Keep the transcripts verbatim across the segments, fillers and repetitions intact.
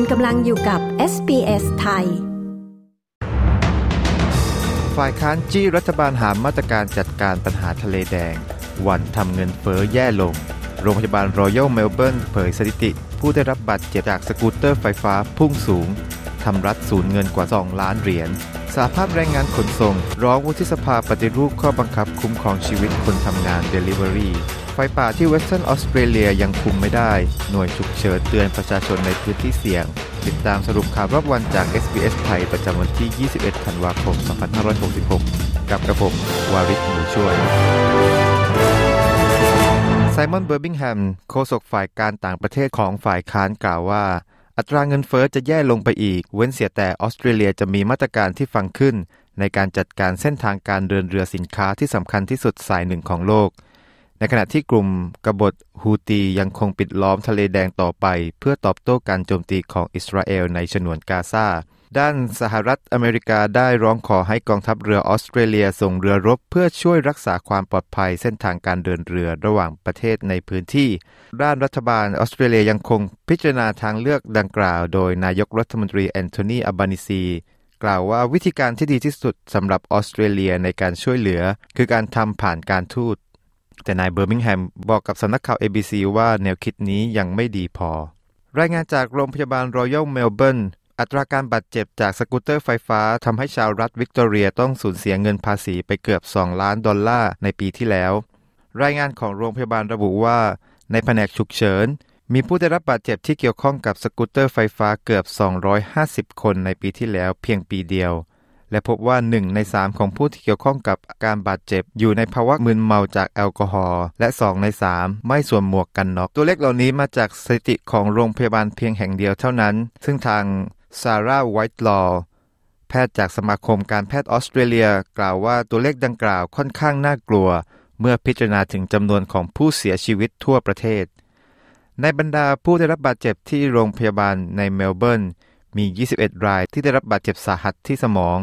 คุณกำลังอยู่กับ เอส บี เอส ไทยฝ่ายค้านจี้รัฐบาลหามาตรการจัดการปัญหาทะเลแดงหวั่นทำเงินเฟ้อแย่ลงโรงพยาบาล Royal Melbourne เผยสถิติผู้ได้รับบาดเจ็บจากสกูตเตอร์ไฟฟ้าพุ่งสูงทำรัฐสูญเงินกว่าสองล้านเหรียญสหภาพแรงงานขนส่งร้องวุฒิสภาปฏิรูปข้อบังคับคุ้มครองชีวิตคนทำงาน Delivery ไฟป่าที่เวสเทิร์นออสเตรเลียยังคุมไม่ได้หน่วยฉุกเฉินเตือนประชาชนในพื้นที่เสี่ยงติดตามสรุปข่าวรอบวันจาก เอส บี เอส ไทยประจำวันที่ ยี่สิบเอ็ด ธันวาคม สองพันห้าร้อยหกสิบหกกับกระผมวาริศหนูช่วยไซมอน เบอร์มิงแฮมโฆษกฝ่ายการต่างประเทศของฝ่ายค้านกล่าวว่าอัตราเงินเฟ้อจะแย่ลงไปอีกเว้นเสียแต่ออสเตรเลียจะมีมาตรการที่ฟังขึ้นในการจัดการเส้นทางการเดินเรือสินค้าที่สำคัญที่สุดสายหนึ่งของโลกในขณะที่กลุ่มกบฏฮูตียังคงปิดล้อมทะเลแดงต่อไปเพื่อตอบโต้การโจมตีของอิสราเอลในฉนวนกาซาด้านสหรัฐอเมริกาได้ร้องขอให้กองทัพเรือออสเตรเลียส่งเรือรบเพื่อช่วยรักษาความปลอดภัยเส้นทางการเดินเรือระหว่างประเทศในพื้นที่ด้านรัฐบาลออสเตรเลียยังคงพิจารณาทางเลือกดังกล่าวโดยนายกรัฐมนตรีแอนโทนีอัลบานิซีกล่าวว่าวิธีการที่ดีที่สุดสำหรับออสเตรเลียในการช่วยเหลือคือการทำผ่านการทูตแต่นายเบอร์มิงแฮมบอกกับสำนักข่าว เอ บี ซี ว่าแนวคิดนี้ยังไม่ดีพอรายงานจากโรงพยาบาล Royal Melbourneอัตราการบาดเจ็บจากสกูตเตอร์ไฟฟ้าทำให้ชาวรัฐวิกตอเรียต้องสูญเสียเงินภาษีไปเกือบสองล้านดอลลาร์ในปีที่แล้วรายงานของโรงพยาบาลระบุว่าในแผนกฉุกเฉินมีผู้ได้รับบาดเจ็บที่เกี่ยวข้องกับสกูตเตอร์ไฟฟ้าเกือบสองร้อยห้าสิบคนในปีที่แล้วเพียงปีเดียวและพบว่าหนึ่งในสามของผู้ที่เกี่ยวข้องกับการบาดเจ็บอยู่ในภาวะมึนเมาจากแอลกอฮอล์และสองในสามไม่สวมหมวกกันน็อกตัวเลขเหล่านี้มาจากสถิติของโรงพยาบาลเพียงแห่งเดียวเท่านั้นซึ่งทางซาร่า ไวท์ลอว์แพทย์จากสมาคมการแพทย์ออสเตรเลียกล่าวว่าตัวเลขดังกล่าวค่อนข้างน่ากลัวเมื่อพิจารณาถึงจำนวนของผู้เสียชีวิตทั่วประเทศในบรรดาผู้ได้รับบาดเจ็บที่โรงพยาบาลในเมลเบิร์นมียี่สิบเอ็ดรายที่ได้รับบาดเจ็บสาหัสที่สมอง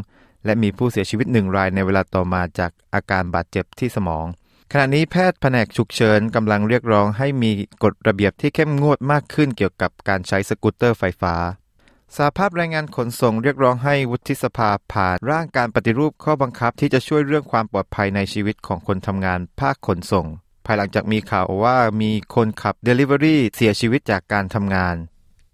และมีผู้เสียชีวิตหนึ่งรายในเวลาต่อมาจากอาการบาดเจ็บที่สมองขณะนี้แพทย์แผนกฉุกเฉินกำลังเรียกร้องให้มีกฎระเบียบที่เข้มงวดมากขึ้นเกี่ยวกับการใช้สกูตเตอร์ไฟฟ้าสหภาพแรงงานขนส่งเรียกร้องให้วุฒิสภาผ่านร่างการปฏิรูปข้อบังคับที่จะช่วยเรื่องความปลอดภัยในชีวิตของคนทำงานภาคขนส่งภายหลังจากมีข่าวว่ามีคนขับ Delivery เสียชีวิตจากการทำงาน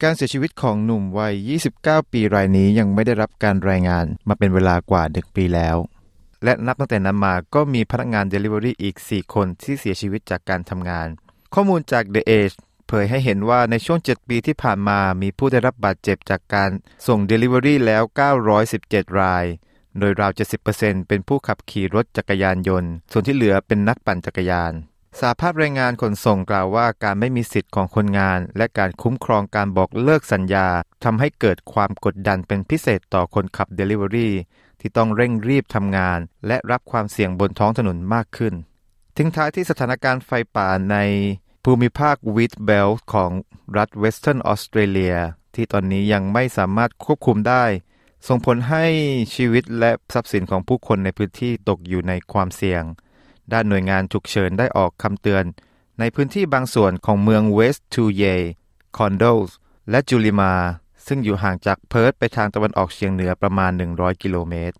การเสียชีวิตของหนุ่มวัยยี่สิบเก้าปีรายนี้ยังไม่ได้รับการรายงานมาเป็นเวลากว่าหนึ่งปีแล้วและนับตั้งแต่นั้นมาก็มีพนักงาน Delivery อีกสี่คนที่เสียชีวิตจากการทำงานข้อมูลจาก The Ageเผยให้เห็นว่าในช่วงเจ็ดปีที่ผ่านมามีผู้ได้รับบาดเจ็บจากการส่ง Delivery แล้วเก้าร้อยสิบเจ็ดรายโดยราว เจ็ดสิบเปอร์เซ็นต์ เป็นผู้ขับขี่รถจักรยานยนต์ส่วนที่เหลือเป็นนักปั่นจักรยานสหภาพแรงงานขนส่งกล่าวว่าการไม่มีสิทธิ์ของคนงานและการคุ้มครองการบอกเลิกสัญญาทำให้เกิดความกดดันเป็นพิเศษต่อคนขับ Delivery ที่ต้องเร่งรีบทำงานและรับความเสี่ยงบนท้องถนนมากขึ้นทิ้งท้ายที่สถานการณ์ไฟป่าในภูมิภาควีทเบลต์ของรัฐเวสเทิร์นออสเตรเลียที่ตอนนี้ยังไม่สามารถควบคุมได้ส่งผลให้ชีวิตและทรัพย์สินของผู้คนในพื้นที่ตกอยู่ในความเสี่ยงด้านหน่วยงานฉุกเฉินได้ออกคำเตือนในพื้นที่บางส่วนของเมืองเวสต์ทูเยคอนโดสและจูลิมาซึ่งอยู่ห่างจากเพิร์ธไปทางตะวันออกเฉียงเหนือประมาณหนึ่งร้อยกิโลเมตร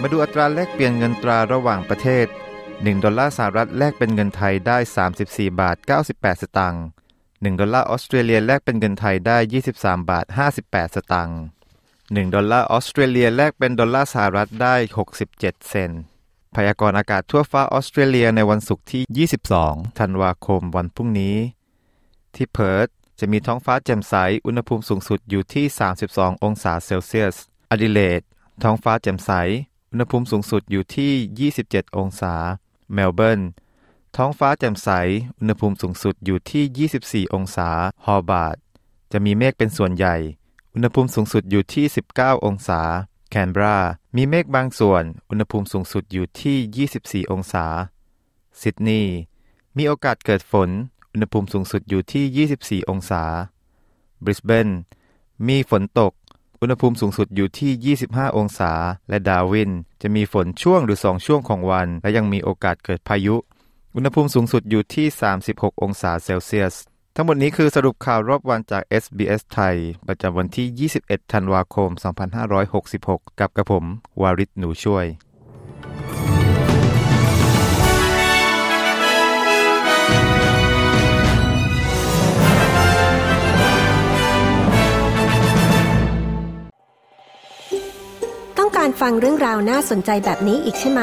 มาดูอัตราแลกเปลี่ยนเงินตราระหว่างประเทศหนึ่งดอลลาร์สหรัฐแลกเป็นเงินไทยได้สามสิบสี่บาทเก้าสิบแปดสตางค์หนึ่งดอลลาร์ออสเตรเลียแลกเป็นเงินไทยได้ยี่สิบสามบาทห้าสิบแปดสตางค์หนึ่งดอลลาร์ออสเตรเลียแลกเป็นดอลลาร์สหรัฐได้หกสิบเจ็ดเซ็นต์พยากรณ์อากาศทั่วฟ้าออสเตรเลียในวันศุกร์ที่ยี่สิบสองธันวาคมวันพรุ่งนี้ที่เพิร์ธจะมีท้องฟ้าแจ่มใสอุณหภูมิสูงสุดอยู่ที่สามสิบสององศาเซลเซียสอดิเลดท้องฟ้าแจ่มใสอุณหภูมิสูงสุดอยู่ที่ยี่สิบเจ็ดองศาเมลเบิร์นท้องฟ้าแจ่มใสอุณหภูมิสูงสุดอยู่ที่ยี่สิบสี่องศาฮอบบาร์ดจะมีเมฆเป็นส่วนใหญ่อุณหภูมิสูงสุดอยู่ที่สิบเก้าองศาแคนเบรามีเมฆบางส่วนอุณหภูมิสูงสุดอยู่ที่ยี่สิบสี่องศาซิดนีย์มีโอกาสเกิดฝนอุณหภูมิสูงสุดอยู่ที่ยี่สิบสี่องศาบริสเบนมีฝนตก อุณหภูมิสูงสุดอยู่ที่ยี่สิบห้าองศาและดาร์วินจะมีฝนช่วงหรือสองช่วงของวันและยังมีโอกาสเกิดพายุอุณหภูมิสูงสุดอยู่ที่สามสิบหกองศาเซลเซียสทั้งหมดนี้คือสรุปข่าวรอบวันจาก เอส บี เอส ไทยประจำวันที่ยี่สิบเอ็ดธันวาคมสองพันห้าร้อยหกสิบหกกับกระผมวาริศหนูช่วยการฟังเรื่องราวน่าสนใจแบบนี้อีกใช่ไหม